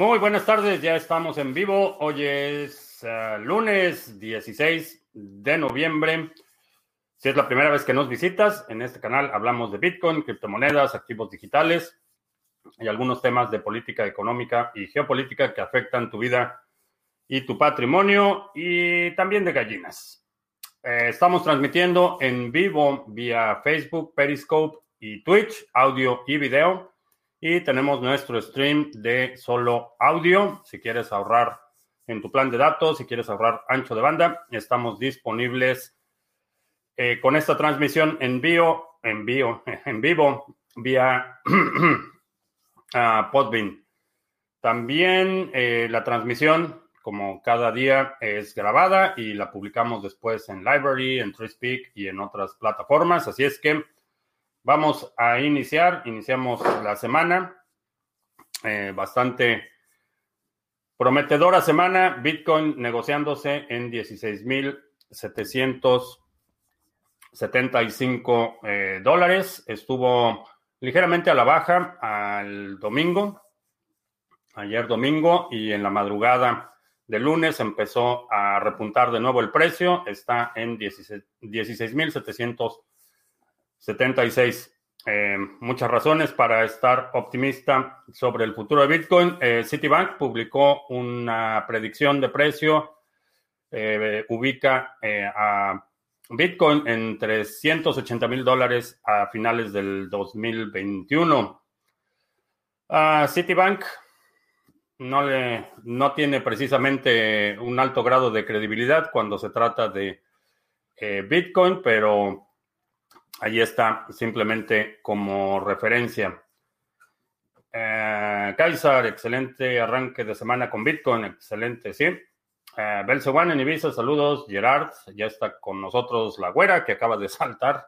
Muy buenas tardes, ya estamos en vivo. Hoy es lunes 16 de noviembre. Si es la primera vez que nos visitas, en este canal hablamos de Bitcoin, criptomonedas, activos digitales y algunos temas de política económica y geopolítica que afectan tu vida y tu patrimonio, y también de gallinas. Estamos transmitiendo en vivo vía Facebook, Periscope y Twitch, audio y video. Y tenemos nuestro stream de solo audio. Si quieres ahorrar en tu plan de datos, si quieres ahorrar ancho de banda, estamos disponibles con esta transmisión en vivo vía Podbean. También la transmisión, como cada día, es grabada y la publicamos después en Library, en 3Speak y en otras plataformas. Así es que vamos a iniciar. Iniciamos la semana. Bastante prometedora semana. Bitcoin negociándose en 16,775 dólares. Estuvo ligeramente a la baja al domingo. Ayer domingo, y en la madrugada de lunes empezó a repuntar de nuevo el precio. Está en 16,776. Muchas razones para estar optimista sobre el futuro de Bitcoin. Citibank publicó una predicción de precio. Ubica a Bitcoin en $380,000 a finales del 2021. Citibank no tiene precisamente un alto grado de credibilidad cuando se trata de Bitcoin, pero ahí está simplemente como referencia. Kaiser, excelente arranque de semana con Bitcoin. Excelente, sí. Belzewan en Ibiza, saludos. Gerard, ya está con nosotros la güera que acaba de saltar.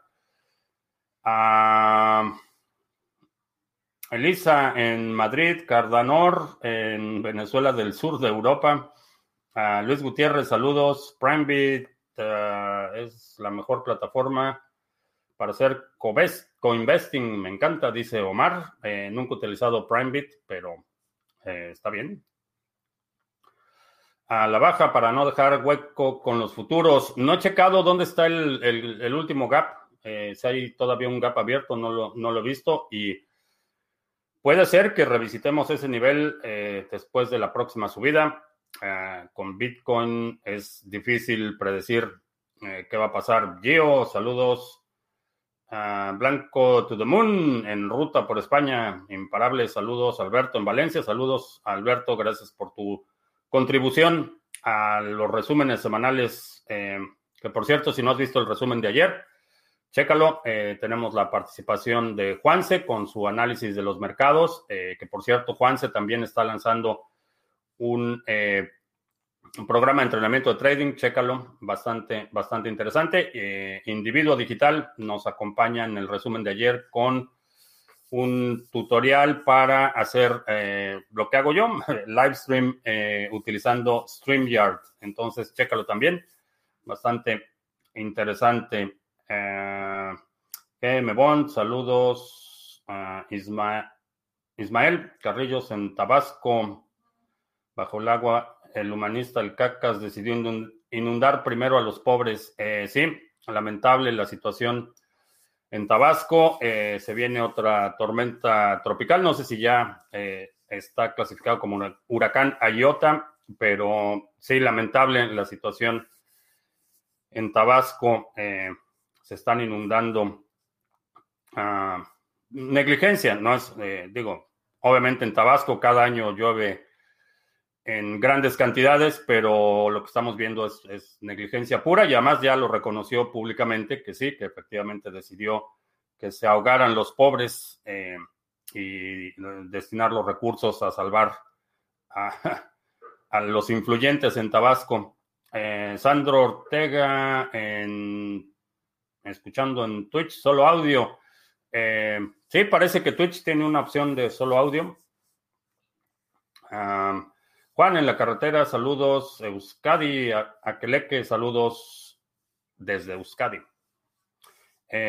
Elisa en Madrid, Cardanor en Venezuela del sur de Europa. Luis Gutiérrez, saludos. Primebit es la mejor plataforma para hacer co-investing, me encanta, dice Omar. Nunca he utilizado Primebit, pero está bien. A la baja para no dejar hueco con los futuros. No he checado dónde está el último gap. Si hay todavía un gap abierto, no lo he visto. Y puede ser que revisitemos ese nivel después de la próxima subida. Con Bitcoin es difícil predecir qué va a pasar. Gio, saludos. Blanco to the Moon, en ruta por España, imparable. Saludos, Alberto, en Valencia. Saludos, Alberto, gracias por tu contribución a los resúmenes semanales. Que, por cierto, si no has visto el resumen de ayer, chécalo. Tenemos la participación de Juanse con su análisis de los mercados. Que, por cierto, Juanse también está lanzando un programa de entrenamiento de trading, chécalo, bastante interesante. Individuo Digital nos acompaña en el resumen de ayer con un tutorial para hacer lo que hago yo, live stream utilizando StreamYard. Entonces, chécalo también, bastante interesante. Mebon, saludos. Ismael Carrillos en Tabasco, bajo el agua. El humanista, el Cacas, decidió inundar primero a los pobres. Sí, lamentable la situación en Tabasco. Se viene otra tormenta tropical. No sé si ya está clasificado como un huracán Ayota, pero sí, lamentable la situación en Tabasco. Se están inundando. Negligencia, no es, digo, obviamente en Tabasco cada año llueve en grandes cantidades, pero lo que estamos viendo es negligencia pura, y además ya lo reconoció públicamente, que sí, que efectivamente decidió que se ahogaran los pobres y destinar los recursos a salvar a los influyentes en Tabasco. Sandro Ortega, escuchando en Twitch, solo audio. Sí, parece que Twitch tiene una opción de solo audio. Juan en la carretera, saludos. Euskadi, Aqueleque, saludos desde Euskadi.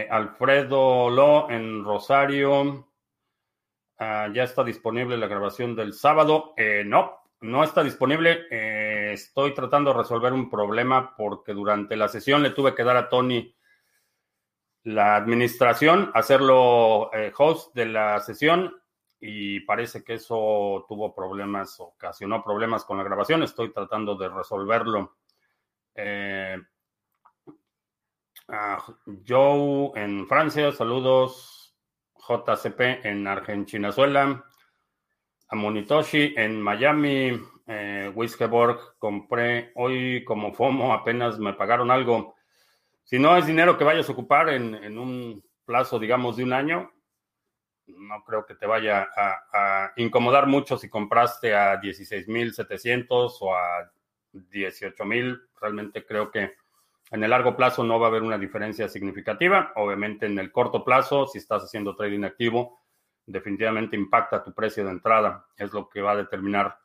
Alfredo Lo en Rosario. ¿Ya está disponible la grabación del sábado? No está disponible. Estoy tratando de resolver un problema porque durante la sesión le tuve que dar a Tony la administración, hacerlo host de la sesión, y parece que eso tuvo problemas, ocasionó problemas con la grabación. Estoy tratando de resolverlo. Joe en Francia, saludos. JCP en Argentinazuela. Amunitoshi en Miami. Wiskeborg, compré hoy como FOMO, apenas me pagaron algo. Si no es dinero que vayas a ocupar en un plazo, digamos, de un año, no creo que te vaya a incomodar mucho si compraste a 16,700 o a 18,000. Realmente creo que en el largo plazo no va a haber una diferencia significativa. Obviamente, en el corto plazo, si estás haciendo trading activo, definitivamente impacta tu precio de entrada. Es lo que va a determinar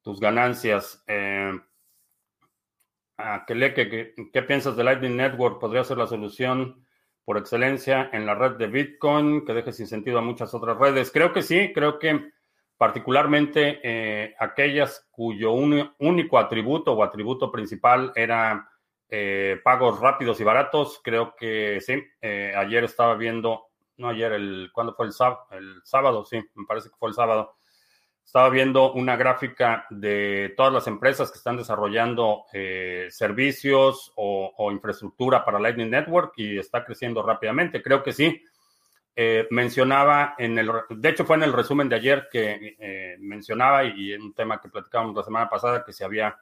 tus ganancias. ¿Qué piensas de Lightning Network? ¿Podría ser la solución por excelencia en la red de Bitcoin que deje sin sentido a muchas otras redes? Creo que sí. Creo que particularmente aquellas cuyo único atributo o atributo principal era pagos rápidos y baratos. Creo que sí. Ayer estaba viendo, no ayer, ¿cuándo fue? El sábado, sí, me parece que fue el sábado. Estaba viendo una gráfica de todas las empresas que están desarrollando servicios o infraestructura para Lightning Network, y está creciendo rápidamente. Creo que sí. Mencionaba, de hecho fue en el resumen de ayer que mencionaba, y en un tema que platicábamos la semana pasada, que si había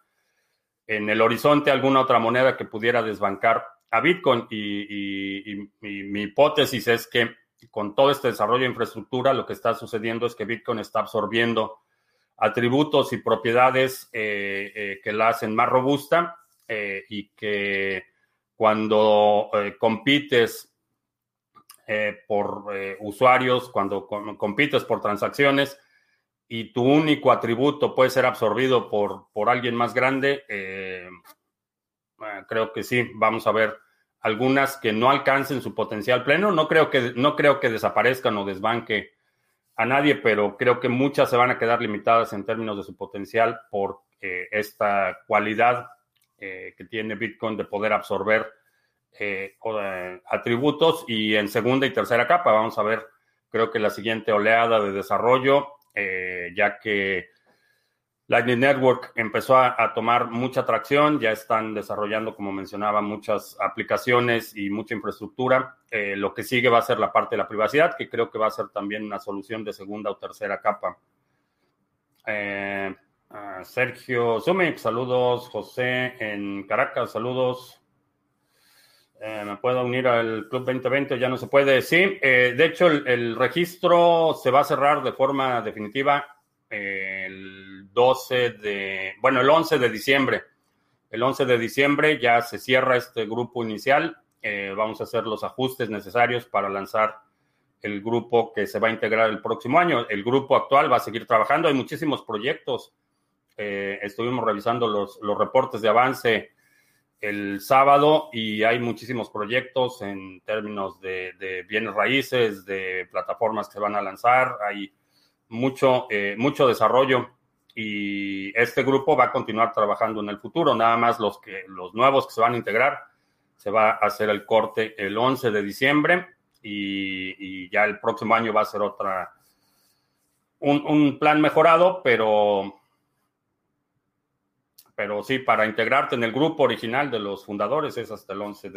en el horizonte alguna otra moneda que pudiera desbancar a Bitcoin. Y mi hipótesis es que con todo este desarrollo de infraestructura, lo que está sucediendo es que Bitcoin está absorbiendo atributos y propiedades que la hacen más robusta, y que cuando compites por usuarios, cuando compites por transacciones y tu único atributo puede ser absorbido por alguien más grande, creo que sí, vamos a ver algunas que no alcancen su potencial pleno. No creo que desaparezcan o desbanque a nadie, pero creo que muchas se van a quedar limitadas en términos de su potencial por esta cualidad que tiene Bitcoin de poder absorber atributos. Y en segunda y tercera capa vamos a ver, creo que la siguiente oleada de desarrollo, ya que Lightning Network empezó a tomar mucha tracción. Ya están desarrollando, como mencionaba, muchas aplicaciones y mucha infraestructura. Lo que sigue va a ser la parte de la privacidad, que creo que va a ser también una solución de segunda o tercera capa. Sergio Zumik, saludos. José en Caracas, saludos. ¿Me puedo unir al Club 2020? Ya no se puede. Sí, de hecho el registro se va a cerrar de forma definitiva el 11 de diciembre. El 11 de diciembre ya se cierra este grupo inicial. Vamos a hacer los ajustes necesarios para lanzar el grupo que se va a integrar el próximo año. El grupo actual va a seguir trabajando. Hay muchísimos proyectos. Estuvimos revisando los reportes de avance el sábado y hay muchísimos proyectos en términos de bienes raíces, de plataformas que se van a lanzar. Hay mucho desarrollo, y este grupo va a continuar trabajando en el futuro. Nada más los nuevos que se van a integrar, se va a hacer el corte el 11 de diciembre y ya el próximo año va a ser un plan mejorado, pero sí, para integrarte en el grupo original de los fundadores es hasta el 11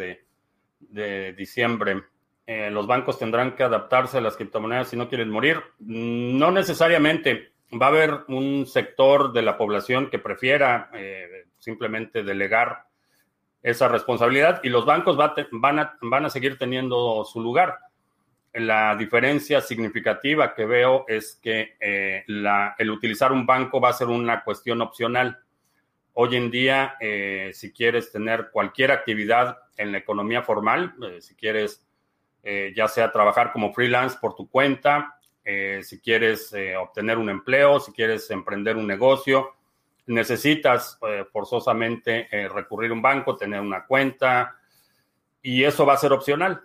de diciembre. Los bancos tendrán que adaptarse a las criptomonedas si no quieren morir. No necesariamente. Va a haber un sector de la población que prefiera simplemente delegar esa responsabilidad, y los bancos van a seguir teniendo su lugar. La diferencia significativa que veo es que el utilizar un banco va a ser una cuestión opcional. Hoy en día, si quieres tener cualquier actividad en la economía formal, si quieres ya sea trabajar como freelance por tu cuenta, si quieres obtener un empleo, si quieres emprender un negocio, necesitas forzosamente recurrir a un banco, tener una cuenta, y eso va a ser opcional.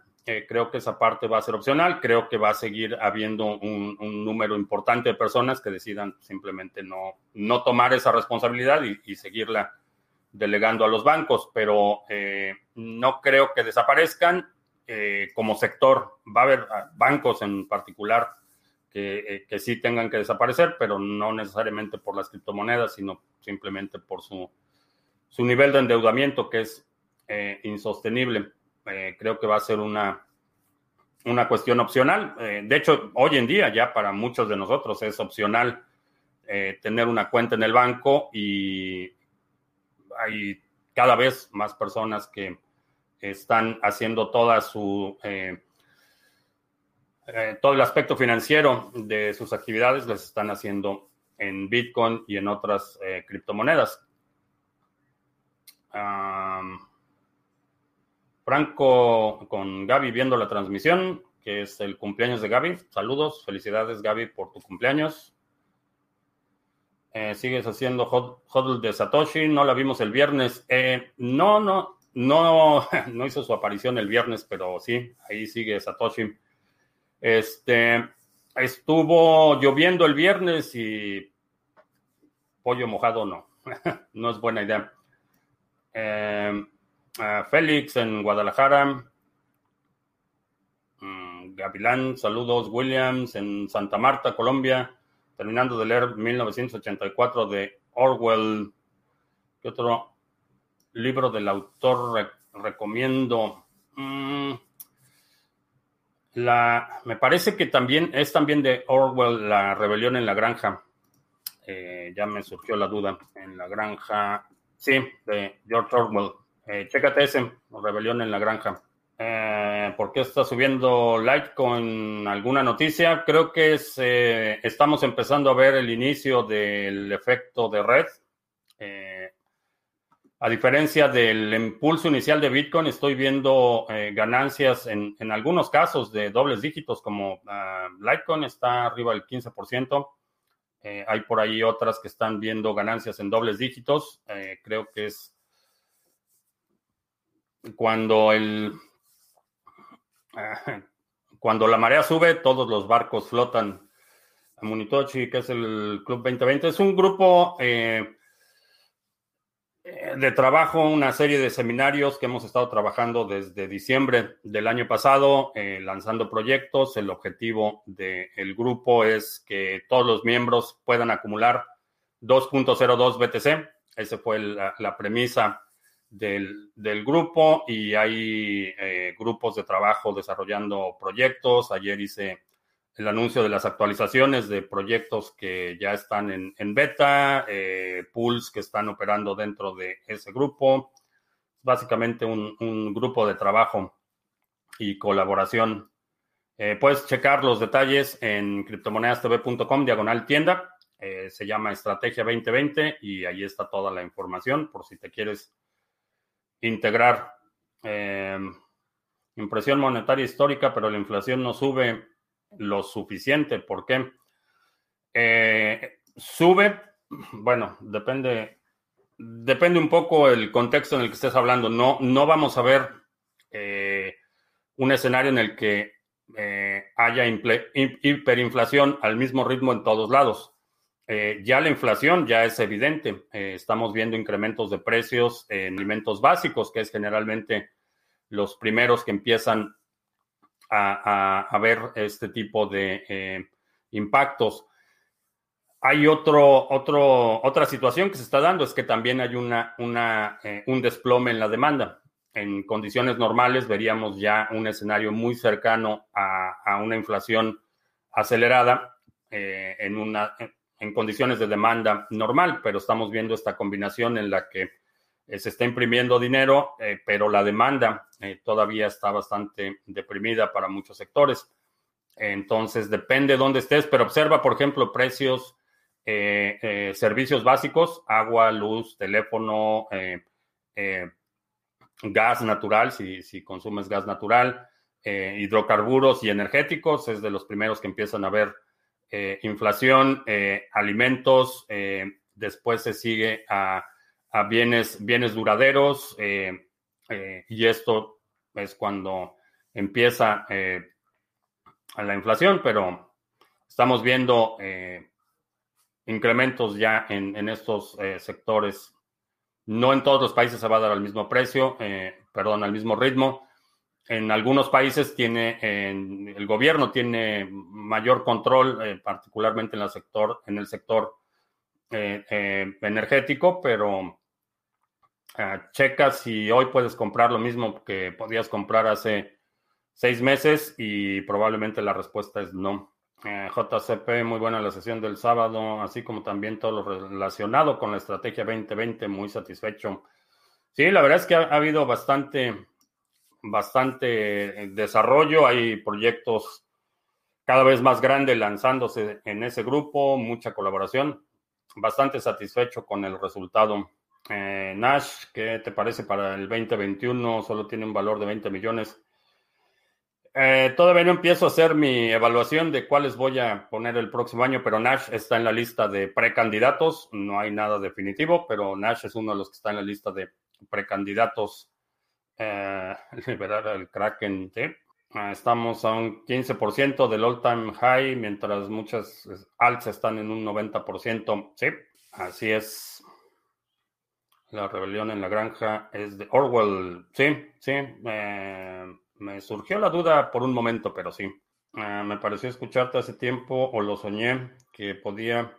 Creo que esa parte va a ser opcional. Creo que va a seguir habiendo un número importante de personas que decidan simplemente no tomar esa responsabilidad y seguirla delegando a los bancos, pero no creo que desaparezcan como sector. Va a haber bancos en particular que sí tengan que desaparecer, pero no necesariamente por las criptomonedas, sino simplemente por su nivel de endeudamiento, que es insostenible. Creo que va a ser una cuestión opcional. De hecho, hoy en día ya para muchos de nosotros es opcional tener una cuenta en el banco, y hay cada vez más personas que están haciendo todo el aspecto financiero de sus actividades, las están haciendo en Bitcoin y en otras criptomonedas. Franco con Gaby viendo la transmisión, que es el cumpleaños de Gaby. Saludos, felicidades Gaby por tu cumpleaños. ¿Sigues haciendo hodl de Satoshi? No la vimos el viernes. No hizo su aparición el viernes, pero sí, ahí sigue Satoshi. Estuvo lloviendo el viernes y pollo mojado no. No es buena idea. Félix en Guadalajara. Gavilán, saludos. Williams en Santa Marta, Colombia. Terminando de leer 1984 de Orwell. ¿Qué otro libro del autor recomiendo? Me parece que también de Orwell, La Rebelión en la Granja. Ya me surgió la duda. En la Granja, sí, de George Orwell. Chécate ese, Rebelión en la Granja. ¿Por qué está subiendo Litecoin? ¿Alguna noticia? Creo que estamos empezando a ver el inicio del efecto de red. A diferencia del impulso inicial de Bitcoin, estoy viendo ganancias en algunos casos de dobles dígitos, como Litecoin está arriba del 15%. Hay por ahí otras que están viendo ganancias en dobles dígitos. Creo que es cuando la marea sube, todos los barcos flotan. Munitochi, que es el Club 2020, es un grupo de trabajo, una serie de seminarios que hemos estado trabajando desde diciembre del año pasado, lanzando proyectos. El objetivo del grupo es que todos los miembros puedan acumular 2.02 BTC. Esa fue la premisa del grupo, y hay grupos de trabajo desarrollando proyectos. Ayer hice el anuncio de las actualizaciones de proyectos que ya están en beta, pools que están operando dentro de ese grupo. Básicamente un grupo de trabajo y colaboración. Puedes checar los detalles en criptomonedastv.com/tienda. Se llama Estrategia 2020 y ahí está toda la información por si te quieres integrar. Impresión monetaria histórica, pero la inflación no sube lo suficiente. ¿Por qué? Sube, bueno, depende un poco el contexto en el que estés hablando. No vamos a ver un escenario en el que haya hiperinflación al mismo ritmo en todos lados. Ya la inflación ya es evidente. Estamos viendo incrementos de precios en alimentos básicos, que es generalmente los primeros que empiezan a ver este tipo de impactos. Hay otra situación que se está dando, es que también hay un desplome en la demanda. En condiciones normales veríamos ya un escenario muy cercano a una inflación acelerada en condiciones de demanda normal, pero estamos viendo esta combinación en la que se está imprimiendo dinero, pero la demanda todavía está bastante deprimida para muchos sectores. Entonces, depende dónde estés, pero observa, por ejemplo, precios, servicios básicos, agua, luz, teléfono, gas natural, si consumes gas natural, hidrocarburos y energéticos, es de los primeros que empiezan a ver inflación, alimentos, después se sigue a bienes duraderos, y esto es cuando empieza a la inflación, pero estamos viendo incrementos ya en estos sectores. No en todos los países se va a dar al mismo precio, al mismo ritmo. En algunos países el gobierno tiene mayor control, particularmente en el sector energético, pero checa si hoy puedes comprar lo mismo que podías comprar hace 6 meses y probablemente la respuesta es no. JCP, muy buena la sesión del sábado, así como también todo lo relacionado con la estrategia 2020, muy satisfecho. Sí, la verdad es que ha habido bastante desarrollo, hay proyectos cada vez más grandes lanzándose en ese grupo, mucha colaboración, bastante satisfecho con el resultado. Nash, ¿qué te parece para el 2021? Solo tiene un valor de 20 millones. Todavía no empiezo a hacer mi evaluación de cuáles voy a poner el próximo año, pero Nash está en la lista de precandidatos, no hay nada definitivo, pero Nash es uno de los que está en la lista de precandidatos. Liberar al Kraken, ¿sí? Estamos a un 15% del all-time high, mientras muchas alts están en un 90%. Sí, así es. La rebelión en la granja es de Orwell. Sí. Me surgió la duda por un momento, pero sí. Me pareció escucharte hace tiempo, o lo soñé, que podía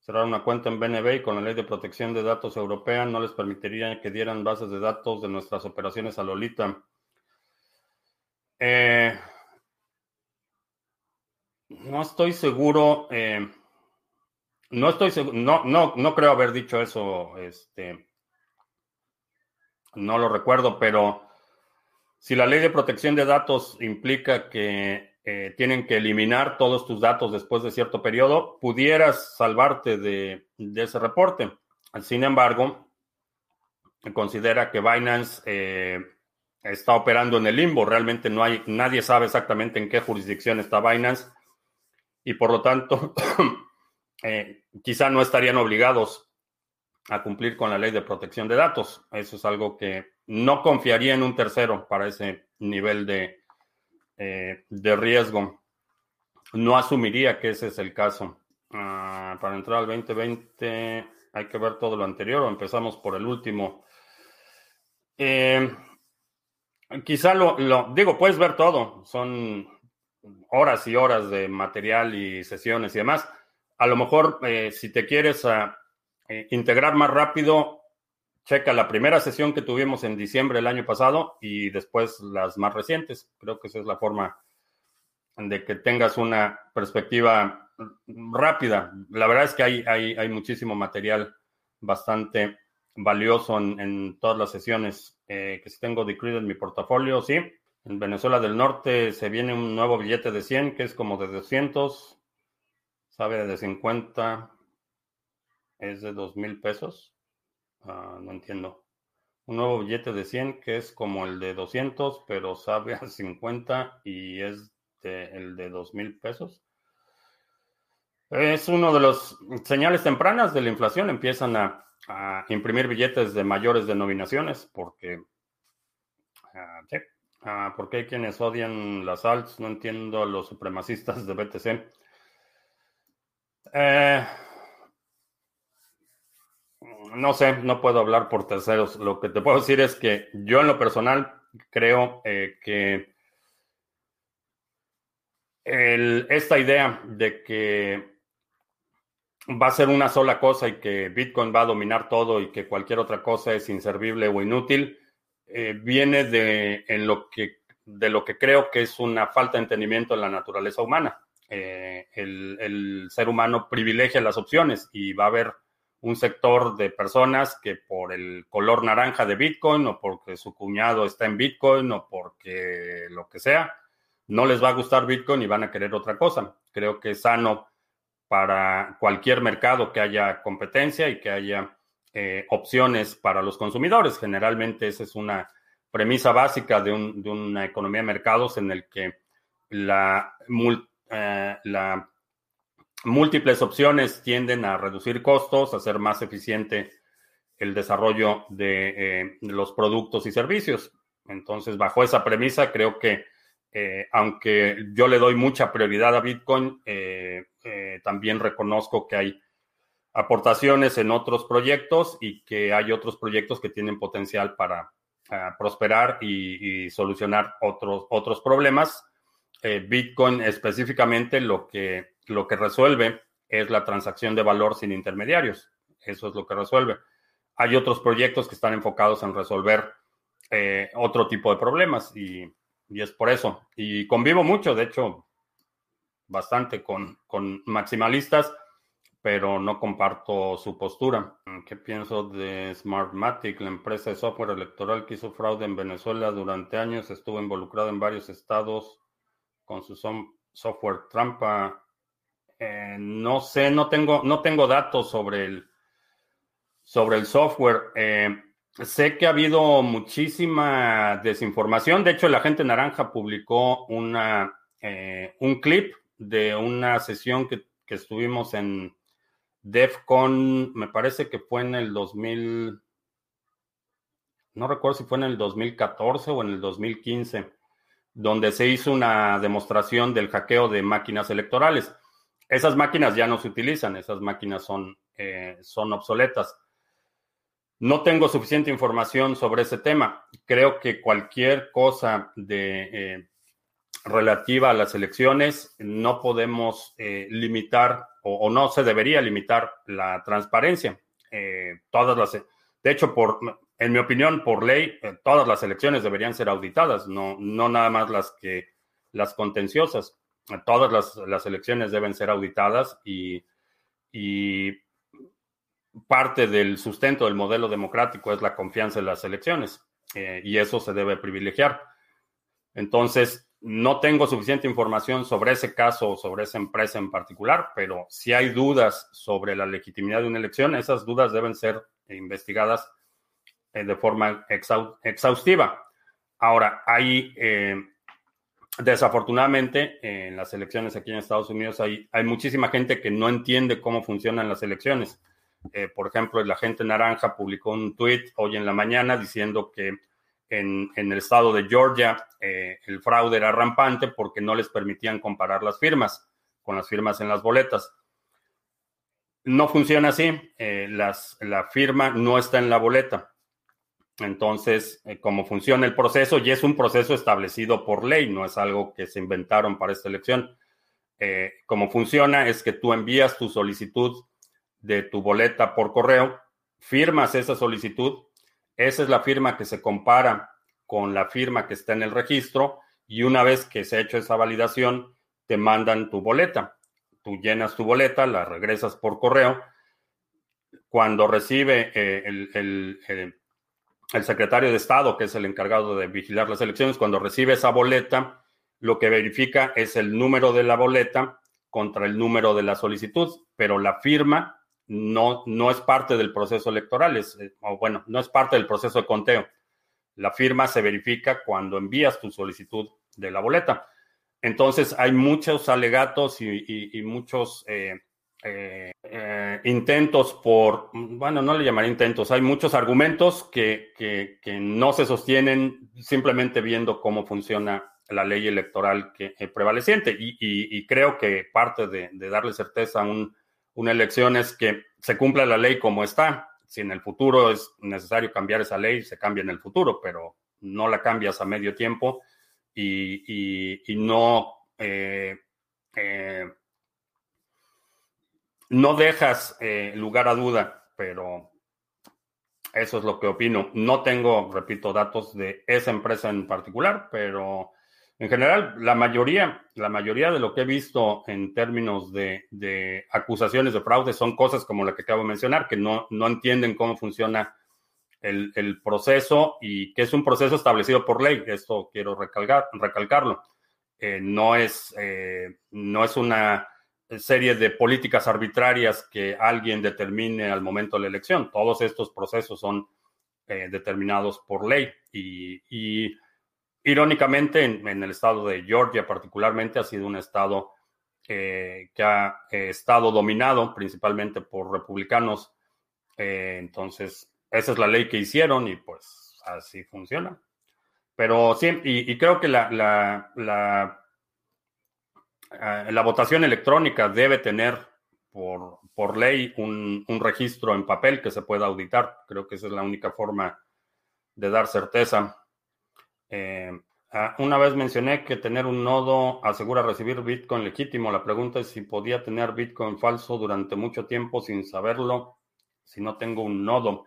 cerrar una cuenta en BNB y con la ley de protección de datos europea no les permitiría que dieran bases de datos de nuestras operaciones a Lolita. No estoy seguro. No estoy seguro. No creo haber dicho eso. No lo recuerdo, pero si la ley de protección de datos implica que tienen que eliminar todos tus datos después de cierto periodo, pudieras salvarte de ese reporte. Sin embargo, considera que Binance está operando en el limbo. Realmente nadie sabe exactamente en qué jurisdicción está Binance y por lo tanto quizá no estarían obligados a cumplir con la ley de protección de datos. Eso es algo que no confiaría en un tercero para ese nivel de riesgo. No asumiría que ese es el caso. Para entrar al 2020 hay que ver todo lo anterior o empezamos por el último. Quizá lo digo, puedes ver todo, son horas y horas de material y sesiones y demás. A lo mejor si te quieres integrar más rápido, checa la primera sesión que tuvimos en diciembre del año pasado y después las más recientes. Creo que esa es la forma de que tengas una perspectiva rápida. La verdad es que hay muchísimo material bastante valioso en todas las sesiones que sí tengo decreed en mi portafolio. Sí, en Venezuela del Norte se viene un nuevo billete de 100 que es como de 200, sabe de 50, es de 2,000 pesos. No entiendo. Un nuevo billete de 100 que es como el de 200, pero sabe a 50 y es el de 2,000 pesos. Es uno de los señales tempranas de la inflación. Empiezan a imprimir billetes de mayores denominaciones porque hay quienes odian las alts. No entiendo a los supremacistas de BTC. No sé, no puedo hablar por terceros. Lo que te puedo decir es que yo en lo personal creo que esta idea de que va a ser una sola cosa y que Bitcoin va a dominar todo y que cualquier otra cosa es inservible o inútil, viene de lo que creo que es una falta de entendimiento en la naturaleza humana. El ser humano privilegia las opciones y va a haber un sector de personas que por el color naranja de Bitcoin o porque su cuñado está en Bitcoin o porque lo que sea, no les va a gustar Bitcoin y van a querer otra cosa. Creo que es sano para cualquier mercado que haya competencia y que haya opciones para los consumidores. Generalmente esa es una premisa básica de una economía de mercados en el que la múltiples opciones tienden a reducir costos, a hacer más eficiente el desarrollo de los productos y servicios. Entonces, bajo esa premisa, creo que aunque yo le doy mucha prioridad a Bitcoin, también reconozco que hay aportaciones en otros proyectos y que hay otros proyectos que tienen potencial para prosperar y solucionar otros problemas. Bitcoin específicamente lo que resuelve es la transacción de valor sin intermediarios. Eso es lo que resuelve. Hay otros proyectos que están enfocados en resolver otro tipo de problemas y es por eso. Y convivo mucho, de hecho, bastante con maximalistas, pero no comparto su postura. ¿Qué pienso de Smartmatic, la empresa de software electoral que hizo fraude en Venezuela durante años? Estuvo involucrada en varios estados con su software trampa. No sé, no tengo datos sobre el software. Sé que ha habido muchísima desinformación. De hecho, la gente naranja publicó un clip de una sesión que estuvimos en DEF CON, me parece que fue en el 2000, no recuerdo si fue en el 2014 o en el 2015, donde se hizo una demostración del hackeo de máquinas electorales. Esas máquinas ya no se utilizan, esas máquinas son obsoletas. No tengo suficiente información sobre ese tema. Creo que cualquier cosa relativa a las elecciones no podemos limitar o no se debería limitar la transparencia. De hecho, en mi opinión, por ley, todas las elecciones deberían ser auditadas, no nada más las contenciosas. Todas las elecciones deben ser auditadas y parte del sustento del modelo democrático es la confianza en las elecciones y eso se debe privilegiar. Entonces, no tengo suficiente información sobre ese caso o sobre esa empresa en particular, pero si hay dudas sobre la legitimidad de una elección, esas dudas deben ser investigadas de forma exhaustiva. Ahora, desafortunadamente, en las elecciones aquí en Estados Unidos hay muchísima gente que no entiende cómo funcionan las elecciones. Por ejemplo, la gente naranja publicó un tweet hoy en la mañana diciendo que en el estado de Georgia el fraude era rampante porque no les permitían comparar las firmas con las firmas en las boletas. No funciona así. La firma no está en la boleta. Entonces, como funciona el proceso, y es un proceso establecido por ley, no es algo que se inventaron para esta elección. Como funciona es que tú envías tu solicitud de tu boleta por correo, firmas esa solicitud, esa es la firma que se compara con la firma que está en el registro y una vez que se ha hecho esa validación, te mandan tu boleta. Tú llenas tu boleta, la regresas por correo. Cuando recibe el secretario de Estado, que es el encargado de vigilar las elecciones, cuando recibe esa boleta, lo que verifica es el número de la boleta contra el número de la solicitud, pero la firma no es parte del proceso electoral, no es parte del proceso de conteo. La firma se verifica cuando envías tu solicitud de la boleta. Entonces, hay muchos alegatos y muchos intentos hay muchos argumentos que no se sostienen simplemente viendo cómo funciona la ley electoral prevaleciente. Y creo que parte de darle certeza a una elección es que se cumpla la ley como está. Si en el futuro es necesario cambiar esa ley, se cambia en el futuro, pero no la cambias a medio tiempo no dejas lugar a duda, pero eso es lo que opino. No tengo, repito, datos de esa empresa en particular, pero en general, la mayoría de lo que he visto en términos de acusaciones de fraude son cosas como la que acabo de mencionar, que no entienden cómo funciona el proceso y que es un proceso establecido por ley. Esto quiero recalcarlo. No es una serie de políticas arbitrarias que alguien determine al momento de la elección. Todos estos procesos son determinados por ley y irónicamente, en el estado de Georgia particularmente, ha sido un estado que ha estado dominado principalmente por republicanos. Entonces, esa es la ley que hicieron y pues así funciona. Pero sí, y creo que la votación electrónica debe tener por ley un registro en papel que se pueda auditar. Creo que esa es la única forma de dar certeza. Una vez mencioné que tener un nodo asegura recibir Bitcoin legítimo. La pregunta es si podía tener Bitcoin falso durante mucho tiempo sin saberlo, si no tengo un nodo.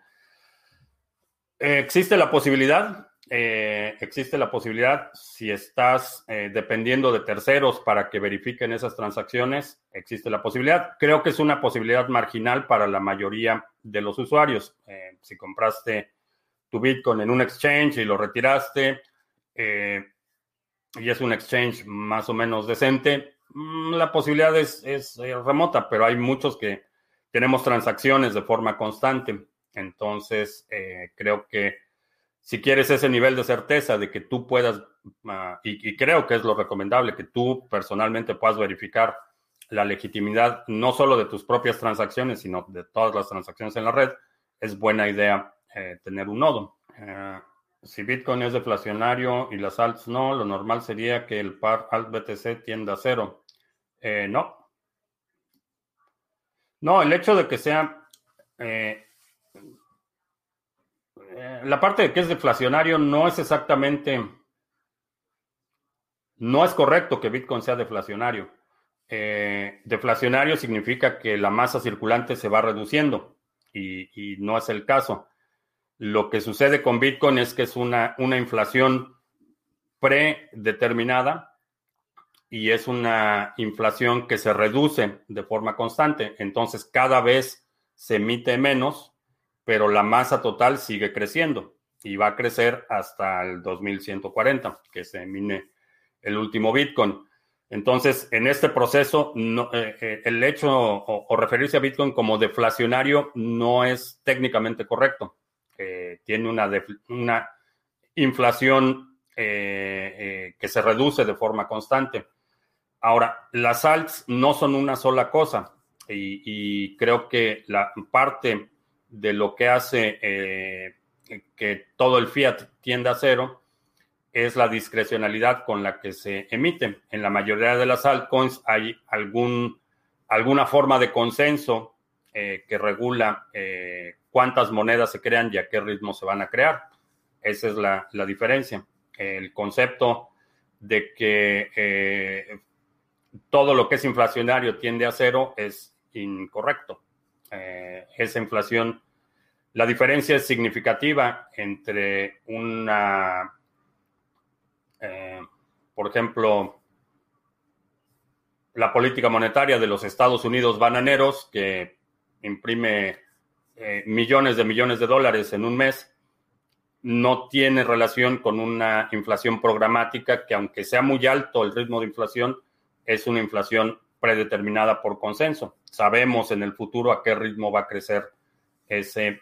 Existe la posibilidad. Si estás dependiendo de terceros para que verifiquen esas transacciones, existe la posibilidad. Creo que es una posibilidad marginal para la mayoría de los usuarios. Si compraste tu Bitcoin en un exchange y lo retiraste, y es un exchange más o menos decente, la posibilidad es remota, pero hay muchos que tenemos transacciones de forma constante. Entonces, creo que si quieres ese nivel de certeza de que tú puedas, y creo que es lo recomendable, que tú personalmente puedas verificar la legitimidad no solo de tus propias transacciones, sino de todas las transacciones en la red, es buena idea tener un nodo. Si Bitcoin es deflacionario y las alts no, lo normal sería que el par alt BTC tienda a cero. No, el hecho de que sea... la parte de que es deflacionario no es exactamente... No es correcto que Bitcoin sea deflacionario. Deflacionario significa que la masa circulante se va reduciendo y no es el caso. Lo que sucede con Bitcoin es que es una inflación predeterminada y es una inflación que se reduce de forma constante. Entonces, cada vez se emite menos, pero la masa total sigue creciendo y va a crecer hasta el 2140, que se mine el último Bitcoin. Entonces, en este proceso, el hecho o referirse a Bitcoin como deflacionario no es técnicamente correcto. Tiene una inflación que se reduce de forma constante. Ahora, las alts no son una sola cosa y creo que la parte de lo que hace que todo el fiat tienda a cero es la discrecionalidad con la que se emite. En la mayoría de las altcoins hay alguna forma de consenso que regula cuántas monedas se crean y a qué ritmo se van a crear. Esa es la diferencia. El concepto de que todo lo que es inflacionario tiende a cero es incorrecto. Esa inflación, la diferencia es significativa entre por ejemplo, la política monetaria de los Estados Unidos bananeros que imprime millones de dólares en un mes, no tiene relación con una inflación programática que, aunque sea muy alto el ritmo de inflación, es una inflación predeterminada por consenso. Sabemos en el futuro a qué ritmo va a crecer ese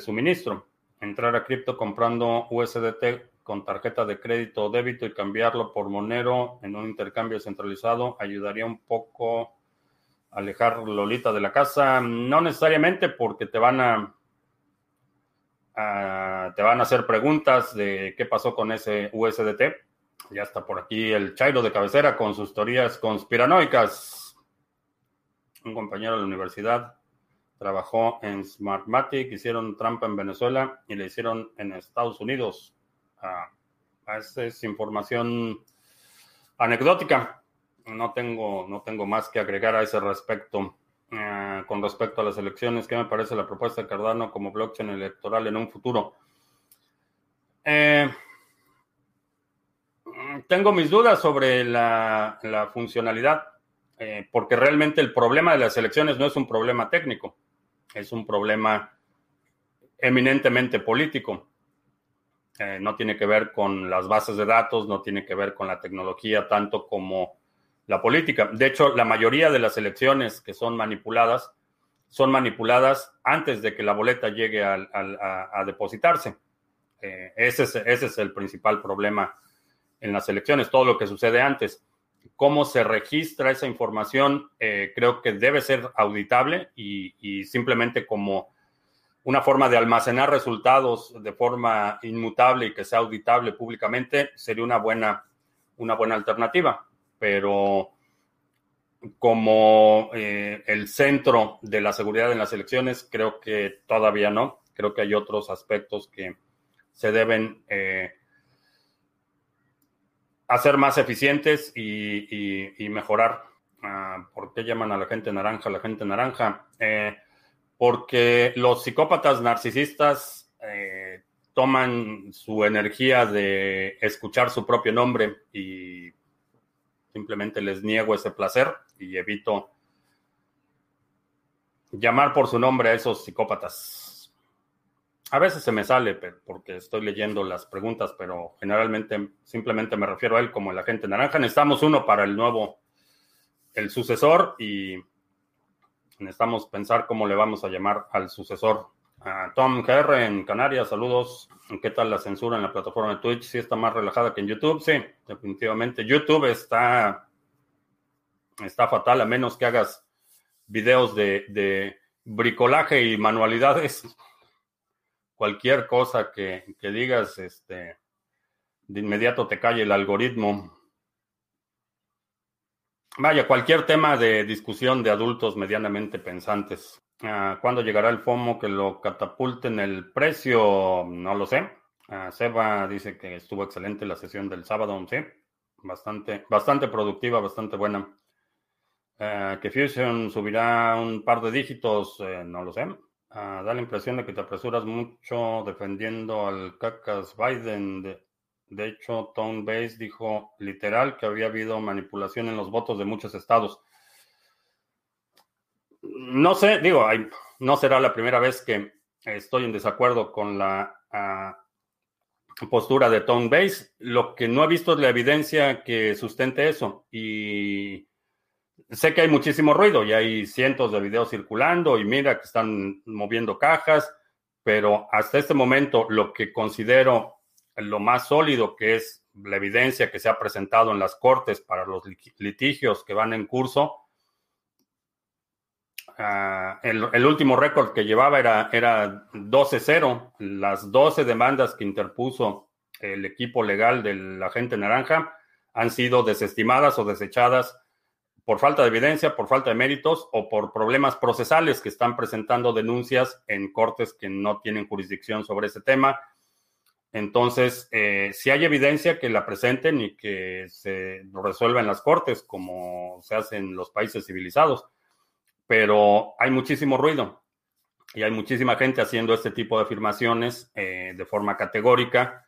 suministro. Entrar a cripto comprando USDT con tarjeta de crédito o débito y cambiarlo por Monero en un intercambio centralizado ayudaría un poco... Alejar Lolita de la casa, no necesariamente, porque te van a hacer preguntas de qué pasó con ese USDT. Ya está por aquí el Chairo de cabecera con sus teorías conspiranoicas. Un compañero de la universidad trabajó en Smartmatic, hicieron trampa en Venezuela y le hicieron en Estados Unidos. Esa es información anecdótica. No tengo más que agregar a ese respecto. Con respecto a las elecciones, ¿qué me parece la propuesta de Cardano como blockchain electoral en un futuro? Tengo mis dudas sobre la funcionalidad, porque realmente el problema de las elecciones no es un problema técnico, es un problema eminentemente político. No tiene que ver con las bases de datos, no tiene que ver con la tecnología tanto como la política. De hecho, la mayoría de las elecciones que son manipuladas antes de que la boleta llegue a depositarse. Ese es el principal problema en las elecciones, todo lo que sucede antes. Cómo se registra esa información creo que debe ser auditable y simplemente como una forma de almacenar resultados de forma inmutable y que sea auditable públicamente sería una buena alternativa. Pero como el centro de la seguridad en las elecciones, creo que todavía no. Creo que hay otros aspectos que se deben hacer más eficientes y mejorar. ¿Por qué llaman a la gente naranja? La gente naranja. Porque los psicópatas narcisistas toman su energía de escuchar su propio nombre y simplemente les niego ese placer y evito llamar por su nombre a esos psicópatas. A veces se me sale porque estoy leyendo las preguntas, pero generalmente simplemente me refiero a él como el agente naranja. Necesitamos uno para el sucesor y necesitamos pensar cómo le vamos a llamar al sucesor. Tom GR en Canarias, saludos. ¿Qué tal la censura en la plataforma de Twitch? ¿Sí está más relajada que en YouTube? Sí, definitivamente. YouTube está fatal, a menos que hagas videos de bricolaje y manualidades. Cualquier cosa que digas, de inmediato te cae el algoritmo. Vaya, cualquier tema de discusión de adultos medianamente pensantes. ¿Cuándo llegará el FOMO que lo catapulte en el precio? No lo sé. Seba dice que estuvo excelente la sesión del sábado, sí. Bastante productiva, bastante buena. ¿Que Fusion subirá un par de dígitos? No lo sé. Da la impresión de que te apresuras mucho defendiendo al cacas Biden. De hecho, Tom Bass dijo literal que había habido manipulación en los votos de muchos estados. No sé, digo, no será la primera vez que estoy en desacuerdo con la postura de Tom Bass. Lo que no he visto es la evidencia que sustente eso. Y sé que hay muchísimo ruido y hay cientos de videos circulando y mira que están moviendo cajas, pero hasta este momento lo que considero lo más sólido, que es la evidencia que se ha presentado en las cortes para los litigios que van en curso. El último récord que llevaba era 12-0. Las 12 demandas que interpuso el equipo legal del agente naranja han sido desestimadas o desechadas por falta de evidencia, por falta de méritos o por problemas procesales que están presentando denuncias en cortes que no tienen jurisdicción sobre ese tema. Entonces, si hay evidencia, que la presenten y que se resuelva en las cortes, como se hace en los países civilizados. Pero hay muchísimo ruido y hay muchísima gente haciendo este tipo de afirmaciones de forma categórica,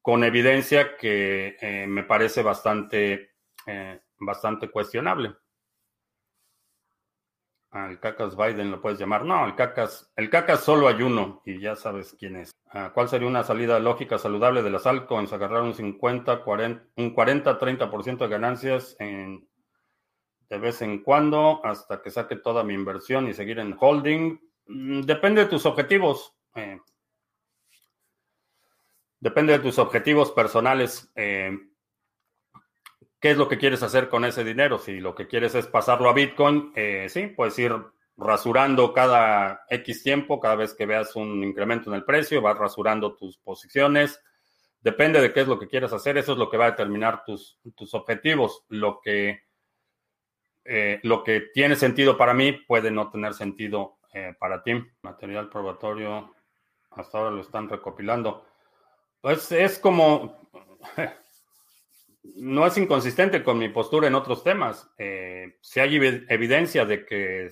con evidencia que me parece bastante cuestionable. Al cacas Biden lo puedes llamar. No, el cacas solo hay uno y ya sabes quién es. ¿Cuál sería una salida lógica saludable de las altcoins? Agarrar un 40-30% de ganancias de vez en cuando hasta que saque toda mi inversión y seguir en holding. Depende de tus objetivos. Depende de tus objetivos personales. ¿Qué es lo que quieres hacer con ese dinero? Si lo que quieres es pasarlo a Bitcoin, sí, puedes ir rasurando cada X tiempo, cada vez que veas un incremento en el precio, vas rasurando tus posiciones. Depende de qué es lo que quieres hacer, eso es lo que va a determinar tus objetivos. Lo que tiene sentido para mí puede no tener sentido para ti. Material probatorio, hasta ahora lo están recopilando. Pues es como... No es inconsistente con mi postura en otros temas. Si hay evidencia de que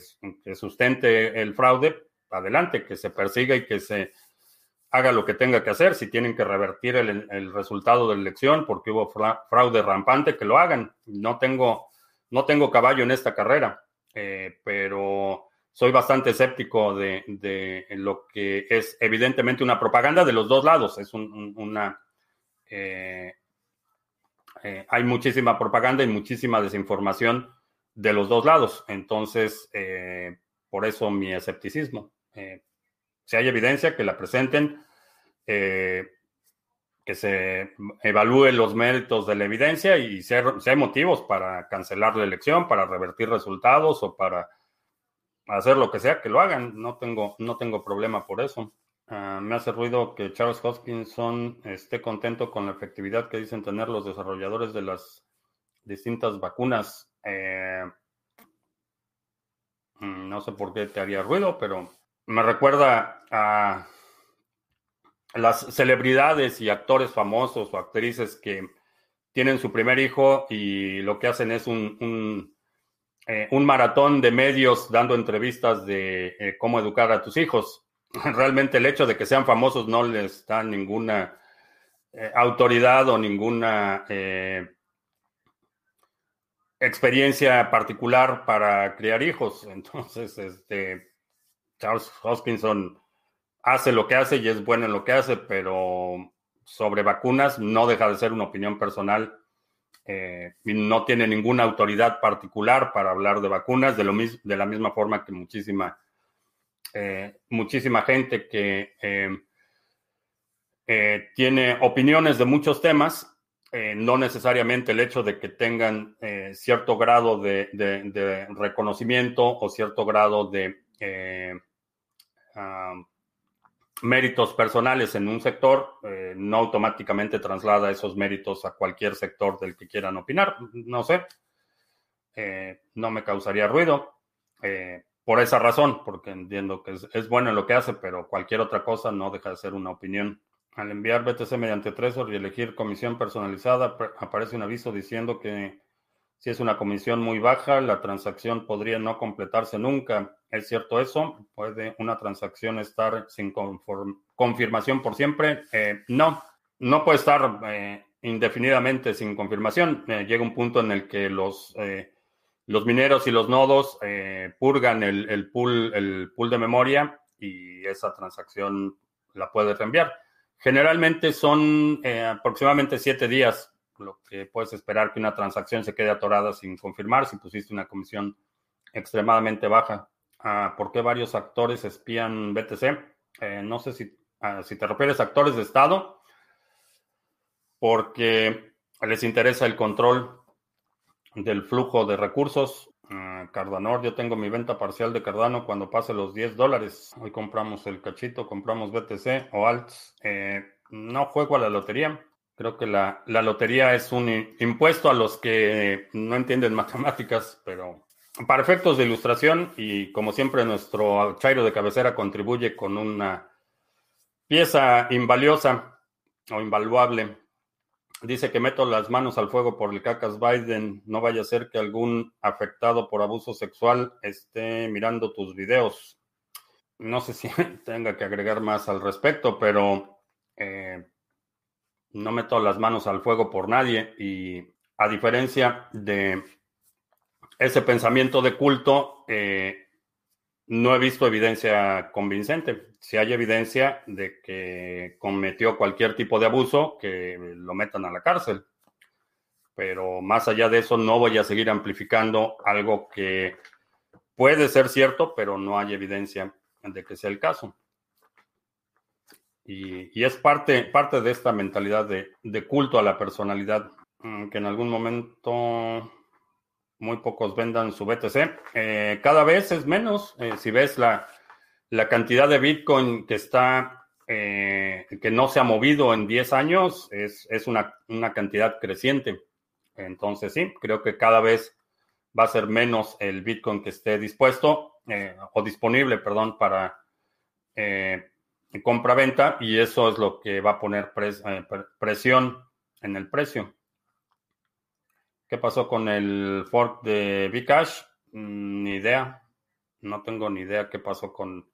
sustente el fraude, adelante, que se persiga y que se haga lo que tenga que hacer. Si tienen que revertir el resultado de la elección porque hubo fraude rampante, que lo hagan. No tengo caballo en esta carrera, pero soy bastante escéptico de lo que es evidentemente una propaganda de los dos lados. Es hay muchísima propaganda y muchísima desinformación de los dos lados. Entonces, por eso mi escepticismo. Si hay evidencia, que la presenten, que se evalúen los méritos de la evidencia y si hay motivos para cancelar la elección, para revertir resultados o para hacer lo que sea que lo hagan. No tengo problema por eso. Me hace ruido que Charles Hoskinson esté contento con la efectividad que dicen tener los desarrolladores de las distintas vacunas. No sé por qué te haría ruido, pero me recuerda a las celebridades y actores famosos o actrices que tienen su primer hijo y lo que hacen es un maratón de medios dando entrevistas de cómo educar a tus hijos. Realmente el hecho de que sean famosos no les da ninguna autoridad o ninguna experiencia particular para criar hijos. Entonces, Charles Hoskinson hace lo que hace y es bueno en lo que hace, pero sobre vacunas no deja de ser una opinión personal y no tiene ninguna autoridad particular para hablar de vacunas, de la misma forma que muchísima gente que tiene opiniones de muchos temas. No necesariamente el hecho de que tengan cierto grado de reconocimiento o cierto grado de méritos personales en un sector, no automáticamente traslada esos méritos a cualquier sector del que quieran opinar. No sé, no me causaría ruido por esa razón, porque entiendo que es bueno en lo que hace, pero cualquier otra cosa no deja de ser una opinión. Al enviar BTC mediante Trezor y elegir comisión personalizada, aparece un aviso diciendo que si es una comisión muy baja, la transacción podría no completarse nunca. ¿Es cierto eso? ¿Puede una transacción estar sin confirmación por siempre? No puede estar indefinidamente sin confirmación. Llega un punto en el que los mineros y los nodos purgan el pool de memoria y esa transacción la puede reenviar. Generalmente son aproximadamente 7 días lo que puedes esperar que una transacción se quede atorada sin confirmar si pusiste una comisión extremadamente baja. ¿Por qué varios actores espían BTC? No sé si te refieres a actores de Estado, porque les interesa el control del flujo de recursos. Cardano, yo tengo mi venta parcial de Cardano cuando pase los $10. Hoy compramos el cachito, compramos BTC o ALTS. No juego a la lotería. Creo que la lotería es un impuesto a los que no entienden matemáticas, pero para efectos de ilustración y como siempre nuestro chairo de cabecera contribuye con una pieza invaliosa o invaluable. Dice que meto las manos al fuego por el cacas Biden. No vaya a ser que algún afectado por abuso sexual esté mirando tus videos. No sé si tenga que agregar más al respecto, pero no meto las manos al fuego por nadie. Y a diferencia de ese pensamiento de culto, no he visto evidencia convincente. Si hay evidencia de que cometió cualquier tipo de abuso, que lo metan a la cárcel. Pero más allá de eso, no voy a seguir amplificando algo que puede ser cierto, pero no hay evidencia de que sea el caso. Y es parte de esta mentalidad de culto a la personalidad, que en algún momento muy pocos vendan su BTC. Cada vez es menos. Si ves la cantidad de Bitcoin que está, que no se ha movido en 10 años, es una cantidad creciente. Entonces, sí, creo que cada vez va a ser menos el Bitcoin que esté dispuesto o disponible, perdón, para compra-venta, y eso es lo que va a poner presión en el precio. ¿Qué pasó con el fork de Bcash? Ni idea. No tengo ni idea qué pasó con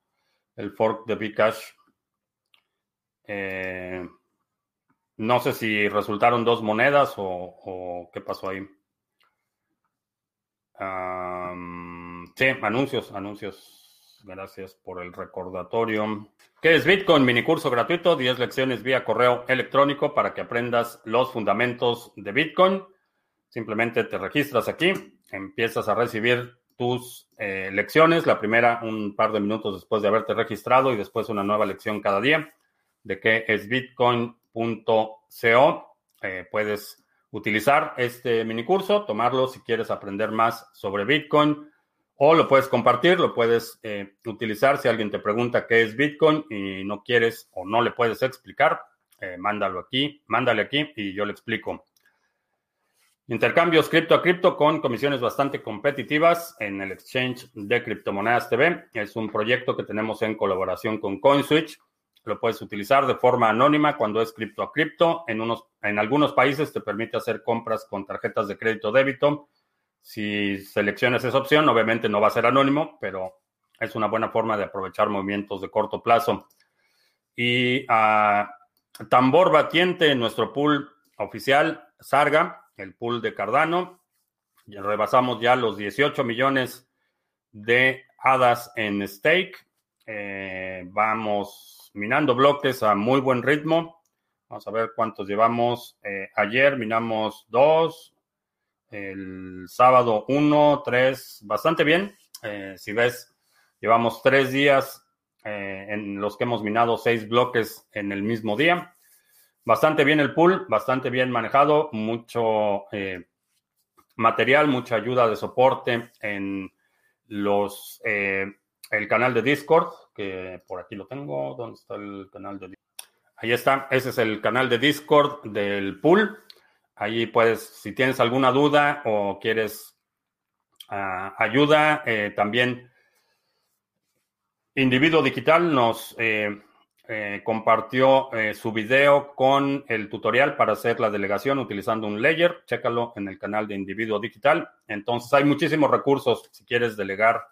el fork de Bcash. No sé si resultaron 2 monedas o qué pasó ahí. Sí, anuncios. Gracias por el recordatorio. ¿Qué es Bitcoin? Minicurso gratuito, 10 lecciones vía correo electrónico para que aprendas los fundamentos de Bitcoin. Simplemente te registras aquí, empiezas a recibir tus lecciones. La primera un par de minutos después de haberte registrado y después una nueva lección cada día de qué es bitcoin.co. Puedes utilizar este minicurso, tomarlo si quieres aprender más sobre Bitcoin O lo puedes compartir, lo puedes utilizar. Si alguien te pregunta qué es Bitcoin y no quieres o no le puedes explicar, mándale aquí y yo le explico. Intercambios cripto a cripto con comisiones bastante competitivas en el exchange de criptomonedas TV. Es un proyecto que tenemos en colaboración con CoinSwitch. Lo puedes utilizar de forma anónima cuando es cripto a cripto. En algunos países te permite hacer compras con tarjetas de crédito o débito. Si seleccionas esa opción, obviamente no va a ser anónimo, pero es una buena forma de aprovechar movimientos de corto plazo. Y tambor batiente en nuestro pool oficial, Sarga, el pool de Cardano. Rebasamos ya los 18 millones de hadas en stake. Vamos minando bloques a muy buen ritmo. Vamos a ver cuántos llevamos. Ayer minamos 2, el sábado 1, 3, bastante bien. Si ves, llevamos 3 días en los que hemos minado 6 bloques en el mismo día. Bastante bien el pool, bastante bien manejado, mucho material, mucha ayuda de soporte en los el canal de Discord, que por aquí lo tengo. ¿Dónde está el canal de Discord? Ahí está, ese es el canal de Discord del pool. Ahí puedes, si tienes alguna duda o quieres ayuda, también Individuo Digital nos... compartió su video con el tutorial para hacer la delegación utilizando un Ledger. Chécalo en el canal de Individuo Digital. Entonces, hay muchísimos recursos. Si quieres delegar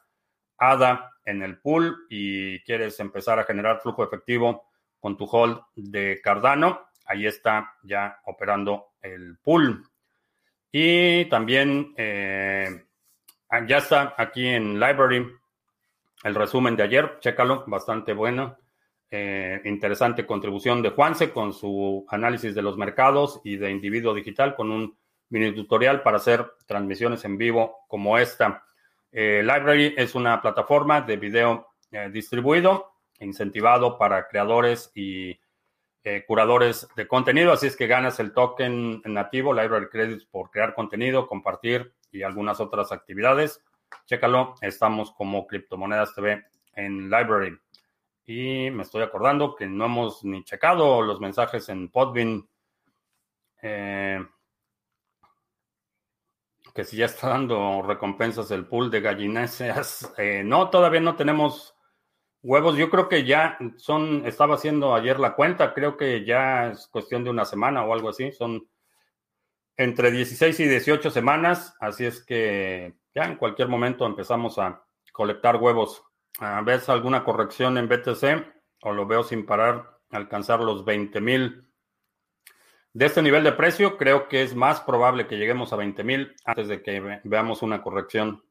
ADA en el pool y quieres empezar a generar flujo efectivo con tu hold de Cardano, ahí está ya operando el pool. Y también ya está aquí en Library el resumen de ayer. Chécalo, bastante bueno. Interesante contribución de Juanse con su análisis de los mercados y de Individuo Digital con un mini tutorial para hacer transmisiones en vivo como esta. Library es una plataforma de video distribuido, incentivado para creadores y curadores de contenido. Así es que ganas el token nativo, Library Credits, por crear contenido, compartir y algunas otras actividades. Chécalo, estamos como Criptomonedas TV en Library. Y me estoy acordando que no hemos ni checado los mensajes en Podbean. Que si ya está dando recompensas el pool de gallináceas. No, todavía no tenemos huevos. Yo creo que ya son... Estaba haciendo ayer la cuenta. Creo que ya es cuestión de una semana o algo así. Son entre 16 y 18 semanas. Así es que ya en cualquier momento empezamos a colectar huevos. ¿Ves alguna corrección en BTC o lo veo sin parar alcanzar los 20,000? De este nivel de precio, creo que es más probable que lleguemos a 20,000 antes de que veamos una corrección.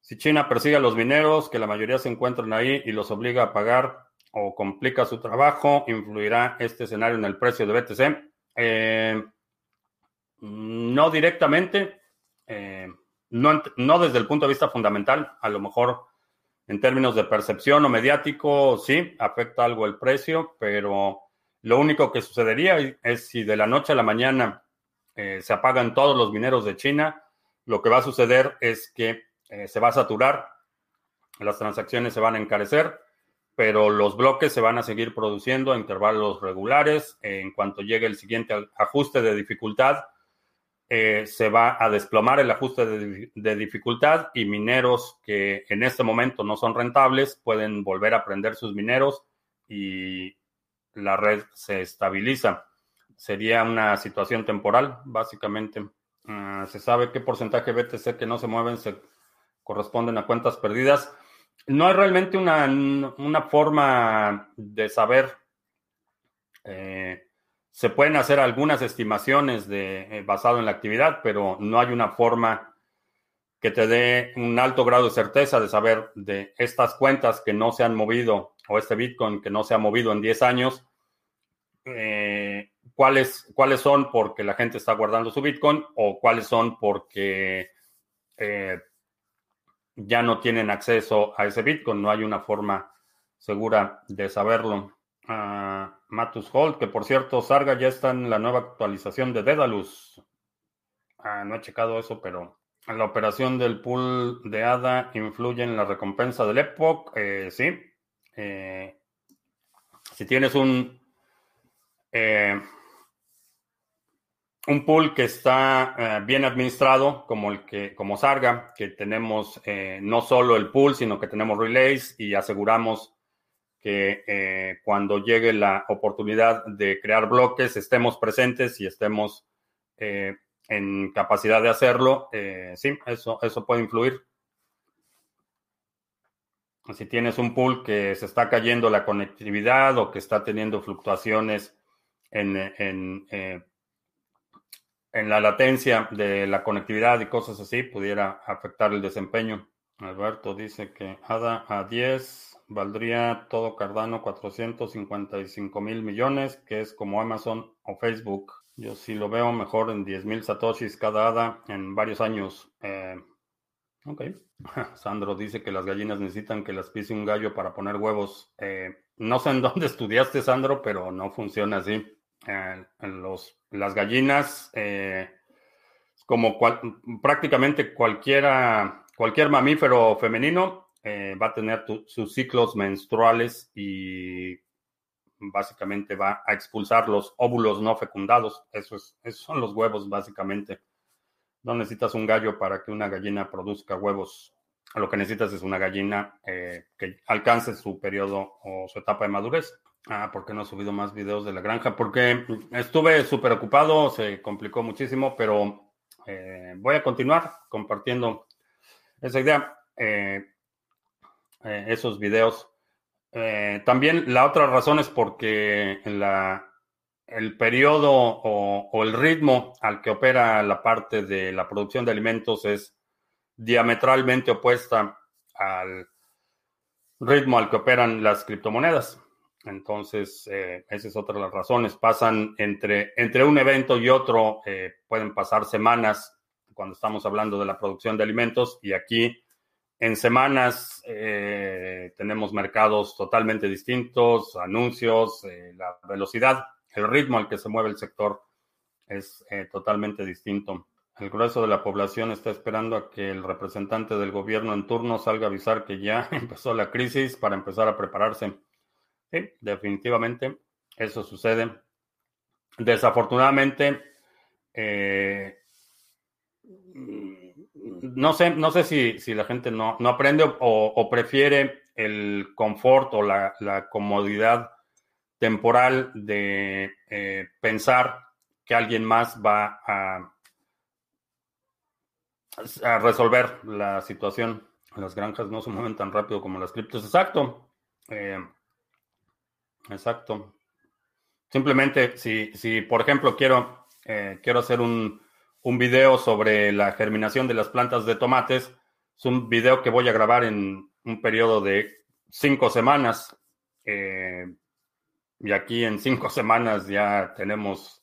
Si China persigue a los mineros, que la mayoría se encuentran ahí y los obliga a pagar o complica su trabajo, ¿influirá este escenario en el precio de BTC? No directamente. No desde el punto de vista fundamental, a lo mejor en términos de percepción o mediático, sí, afecta algo el precio, pero lo único que sucedería es si de la noche a la mañana se apagan todos los mineros de China, lo que va a suceder es que se va a saturar, las transacciones se van a encarecer, pero los bloques se van a seguir produciendo a intervalos regulares. En cuanto llegue el siguiente ajuste de dificultad, se va a desplomar el ajuste de dificultad y mineros que en este momento no son rentables pueden volver a prender sus mineros y la red se estabiliza. Sería una situación temporal, básicamente. ¿Se sabe qué porcentaje de BTC que no se mueven se corresponden a cuentas perdidas? No hay realmente una forma de saber. Se pueden hacer algunas estimaciones basado en la actividad, pero no hay una forma que te dé un alto grado de certeza de saber de estas cuentas que no se han movido o este Bitcoin que no se ha movido en 10 años, cuáles son porque la gente está guardando su Bitcoin o cuáles son porque ya no tienen acceso a ese Bitcoin. No hay una forma segura de saberlo. Matus Holt, que por cierto, Sarga ya está en la nueva actualización de Daedalus. No he checado eso, pero ¿La operación del pool de ADA influye en la recompensa del Epoch? Sí. Si tienes un pool que está bien administrado, como Sarga, que tenemos no solo el pool, sino que tenemos relays y aseguramos que cuando llegue la oportunidad de crear bloques, estemos presentes y estemos en capacidad de hacerlo. Sí, eso puede influir. Si tienes un pool que se está cayendo la conectividad o que está teniendo fluctuaciones en la latencia de la conectividad y cosas así, pudiera afectar el desempeño. Alberto dice que ADA a 10 valdría todo Cardano 455,000 millones, que es como Amazon o Facebook. Yo sí lo veo mejor en 10,000 satoshis cada ADA en varios años. Ok. Sandro dice que las gallinas necesitan que las pise un gallo para poner huevos. No sé en dónde estudiaste, Sandro, pero no funciona así. Las gallinas, como prácticamente cualquier mamífero femenino, va a tener sus ciclos menstruales y básicamente va a expulsar los óvulos no fecundados. Esos son los huevos, básicamente. No necesitas un gallo para que una gallina produzca huevos. Lo que necesitas es una gallina que alcance su periodo o su etapa de madurez. Ah, ¿por qué no he subido más videos de la granja? Porque estuve súper ocupado, se complicó muchísimo, pero voy a continuar compartiendo esa idea, esos videos. También la otra razón es porque el periodo o el ritmo al que opera la parte de la producción de alimentos es diametralmente opuesta al ritmo al que operan las criptomonedas. Entonces, esa es otra de las razones. Pasan entre un evento y otro, pueden pasar semanas cuando estamos hablando de la producción de alimentos, y aquí en semanas tenemos mercados totalmente distintos, anuncios, la velocidad. El ritmo al que se mueve el sector es totalmente distinto. El grueso de la población está esperando a que el representante del gobierno en turno salga a avisar que ya empezó la crisis para empezar a prepararse. Sí, definitivamente eso sucede. Desafortunadamente, no sé si la gente no aprende o prefiere el confort o la comodidad temporal de pensar que alguien más va a resolver la situación. Las granjas no se mueven tan rápido como las criptos. Exacto. Exacto. Simplemente, si por ejemplo, quiero hacer un video sobre la germinación de las plantas de tomates, es un video que voy a grabar en un periodo de 5 semanas. Y aquí en 5 semanas ya tenemos...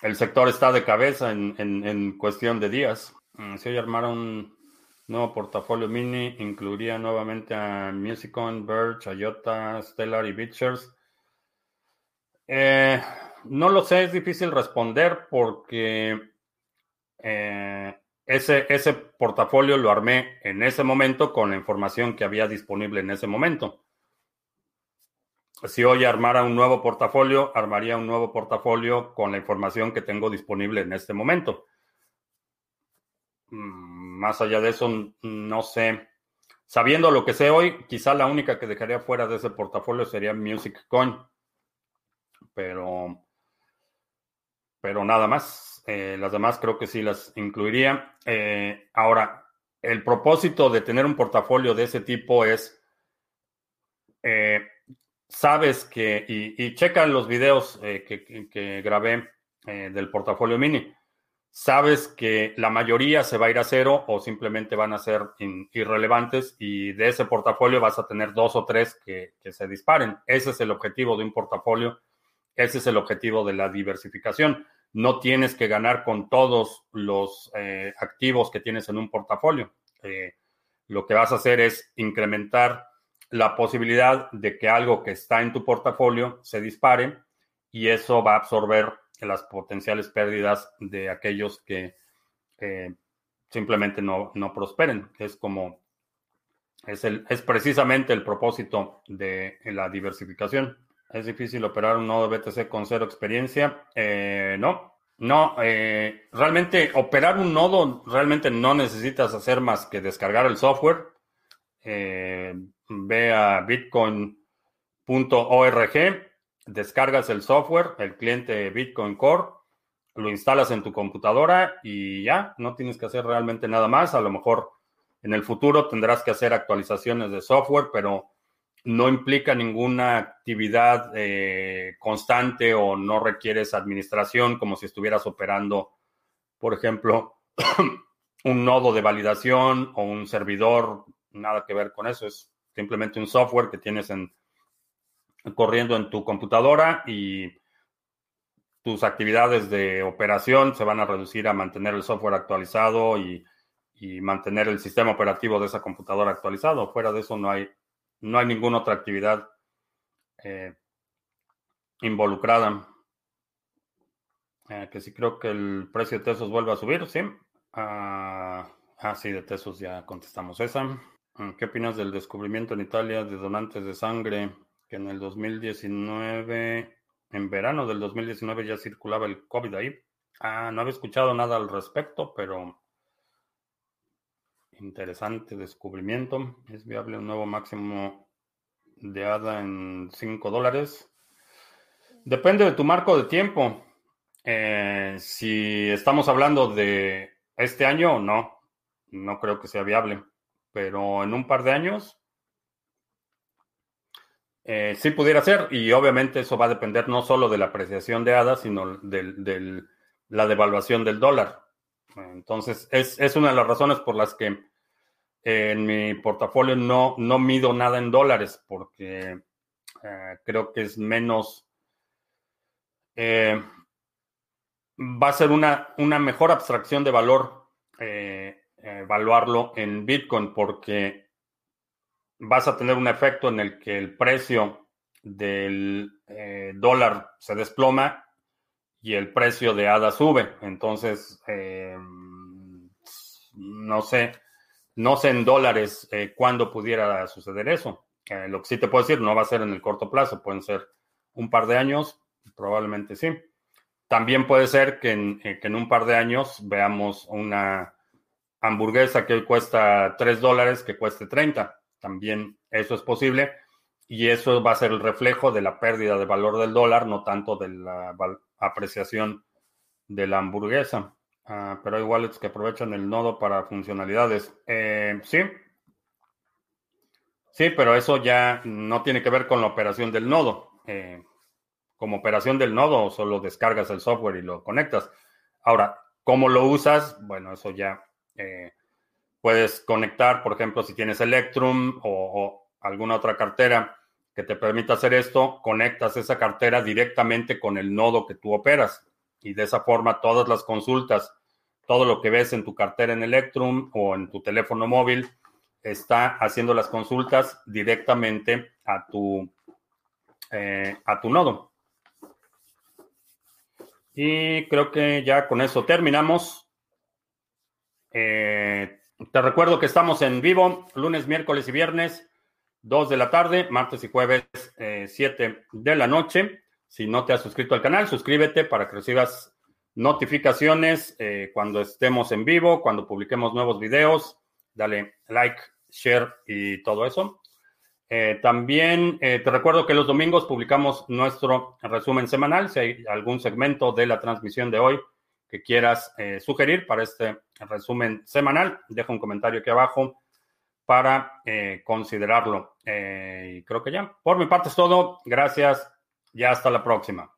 El sector está de cabeza en cuestión de días. Si hoy armara un nuevo portafolio mini, incluiría nuevamente a Musicon, Verge, IOTA, Stellar y Bitchers. No lo sé, es difícil responder porque ese portafolio lo armé en ese momento con la información que había disponible en ese momento. Si hoy armara un nuevo portafolio, armaría un nuevo portafolio con la información que tengo disponible en este momento. Más allá de eso, no sé. Sabiendo lo que sé hoy, quizá la única que dejaría fuera de ese portafolio sería MusicCoin. Pero nada más. Las demás creo que sí las incluiría. Ahora, el propósito de tener un portafolio de ese tipo es... sabes que, y checa los videos que grabé del portafolio mini, sabes que la mayoría se va a ir a cero o simplemente van a ser irrelevantes, y de ese portafolio vas a tener 2 o 3 que se disparen. Ese es el objetivo de un portafolio, ese es el objetivo de la diversificación. No tienes que ganar con todos los activos que tienes en un portafolio. Lo que vas a hacer es incrementar la posibilidad de que algo que está en tu portafolio se dispare, y eso va a absorber las potenciales pérdidas de aquellos que simplemente no prosperen. Es como, es precisamente el propósito de la diversificación. ¿Es difícil operar un nodo BTC con cero experiencia? No, realmente operar un nodo realmente no necesitas hacer más que descargar el software. Ve a bitcoin.org, descargas el software, el cliente Bitcoin Core, lo instalas en tu computadora y ya, no tienes que hacer realmente nada más. A lo mejor en el futuro tendrás que hacer actualizaciones de software, pero no implica ninguna actividad constante o no requieres administración como si estuvieras operando, por ejemplo, un nodo de validación o un servidor. Nada que ver con eso. Es simplemente un software que tienes corriendo en tu computadora y tus actividades de operación se van a reducir a mantener el software actualizado y mantener el sistema operativo de esa computadora actualizado. Fuera de eso no hay ninguna otra actividad involucrada. Que sí creo que el precio de Tesos vuelve a subir, ¿sí? Sí, de Tesos ya contestamos esa. ¿Qué opinas del descubrimiento en Italia de donantes de sangre? Que en el 2019, en verano del 2019 ya circulaba el COVID ahí. No había escuchado nada al respecto, pero interesante descubrimiento. ¿Es viable un nuevo máximo de ADA en $5? Depende de tu marco de tiempo. Si estamos hablando de este año, no creo que sea viable. Pero en un par de años sí pudiera ser. Y obviamente eso va a depender no solo de la apreciación de ADA, sino de la devaluación del dólar. Entonces, es una de las razones por las que en mi portafolio no mido nada en dólares, porque creo que es menos... va a ser una mejor abstracción de valor evaluarlo en Bitcoin, porque vas a tener un efecto en el que el precio del dólar se desploma y el precio de ADA sube. Entonces, no sé en dólares cuándo pudiera suceder eso. Lo que sí te puedo decir, no va a ser en el corto plazo, pueden ser un par de años, probablemente sí. También puede ser que en un par de años veamos una hamburguesa que hoy cuesta $3 que cueste 30. También eso es posible y eso va a ser el reflejo de la pérdida de valor del dólar, no tanto de la apreciación de la hamburguesa. Pero hay wallets que aprovechan el nodo para funcionalidades. Sí, pero eso ya no tiene que ver con la operación del nodo. Como operación del nodo, solo descargas el software y lo conectas. Ahora, ¿cómo lo usas? Bueno, eso ya puedes conectar, por ejemplo, si tienes Electrum o alguna otra cartera que te permita hacer esto, conectas esa cartera directamente con el nodo que tú operas. Y de esa forma todas las consultas, todo lo que ves en tu cartera en Electrum o en tu teléfono móvil, está haciendo las consultas directamente a tu nodo. Y creo que ya con eso terminamos. Te recuerdo que estamos en vivo lunes, miércoles y viernes 2 de la tarde, martes y jueves 7 de la noche. Si no te has suscrito al canal, suscríbete para que recibas notificaciones cuando estemos en vivo, cuando publiquemos nuevos videos. Dale like, share y todo eso. También te recuerdo que los domingos publicamos nuestro resumen semanal. Si hay algún segmento de la transmisión de hoy que quieras sugerir para este resumen semanal, deja un comentario aquí abajo para considerarlo. Y creo que ya. Por mi parte es todo. Gracias y hasta la próxima.